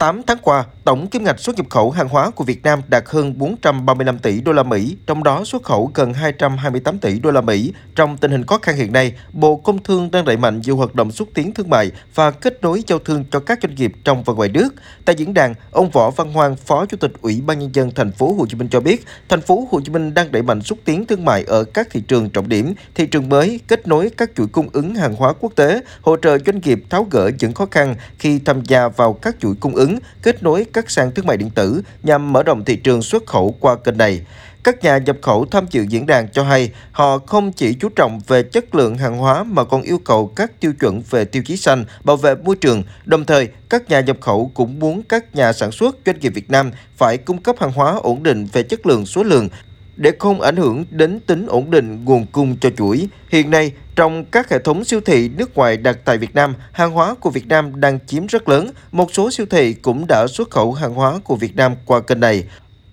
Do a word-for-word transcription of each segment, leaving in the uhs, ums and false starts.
tám tháng qua, tổng kim ngạch xuất nhập khẩu hàng hóa của Việt Nam đạt hơn bốn trăm ba mươi lăm tỷ đô la Mỹ, trong đó xuất khẩu gần hai trăm hai mươi tám tỷ đô la Mỹ. Trong tình hình khó khăn hiện nay, Bộ Công Thương đang đẩy mạnh nhiều hoạt động xúc tiến thương mại và kết nối giao thương cho các doanh nghiệp trong và ngoài nước. Tại diễn đàn, ông Võ Văn Hoàng, Phó Chủ tịch Ủy ban nhân dân thành phố Hồ Chí Minh cho biết, thành phố Hồ Chí Minh đang đẩy mạnh xúc tiến thương mại ở các thị trường trọng điểm, thị trường mới, kết nối các chuỗi cung ứng hàng hóa quốc tế, hỗ trợ doanh nghiệp tháo gỡ những khó khăn khi tham gia vào các chuỗi cung ứng, kết nối các sàn thương mại điện tử nhằm mở rộng thị trường xuất khẩu qua kênh này. Các nhà nhập khẩu tham dự diễn đàn cho hay, họ không chỉ chú trọng về chất lượng hàng hóa mà còn yêu cầu các tiêu chuẩn về tiêu chí xanh, bảo vệ môi trường. Đồng thời, các nhà nhập khẩu cũng muốn các nhà sản xuất doanh nghiệp Việt Nam phải cung cấp hàng hóa ổn định về chất lượng, số lượng, để không ảnh hưởng đến tính ổn định nguồn cung cho chuỗi. Hiện nay, trong các hệ thống siêu thị nước ngoài đặt tại Việt Nam, hàng hóa của Việt Nam đang chiếm rất lớn. Một số siêu thị cũng đã xuất khẩu hàng hóa của Việt Nam qua kênh này.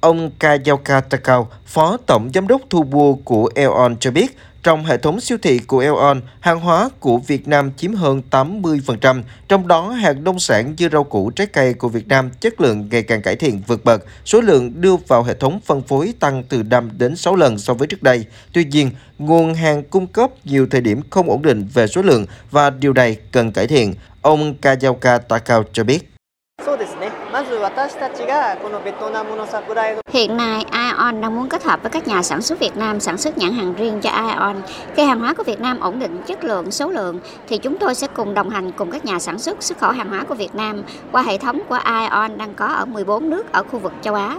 Ông Kazuoka Takao, Phó Tổng Giám đốc Thu mua của Aeon cho biết, trong hệ thống siêu thị của Aeon, hàng hóa của Việt Nam chiếm hơn tám mươi phần trăm, trong đó hàng nông sản như rau củ, trái cây của Việt Nam chất lượng ngày càng cải thiện vượt bậc, số lượng đưa vào hệ thống phân phối tăng từ năm đến sáu lần so với trước đây. Tuy nhiên, nguồn hàng cung cấp nhiều thời điểm không ổn định về số lượng và điều này cần cải thiện, ông Kazuoka Takao cho biết. Hiện nay, Aeon đang muốn kết hợp với các nhà sản xuất Việt Nam sản xuất nhãn hàng riêng cho Aeon. Khi hàng hóa của Việt Nam ổn định chất lượng, số lượng, thì chúng tôi sẽ cùng đồng hành cùng các nhà sản xuất xuất khẩu hàng hóa của Việt Nam qua hệ thống của Aeon đang có ở mười bốn nước ở khu vực châu Á.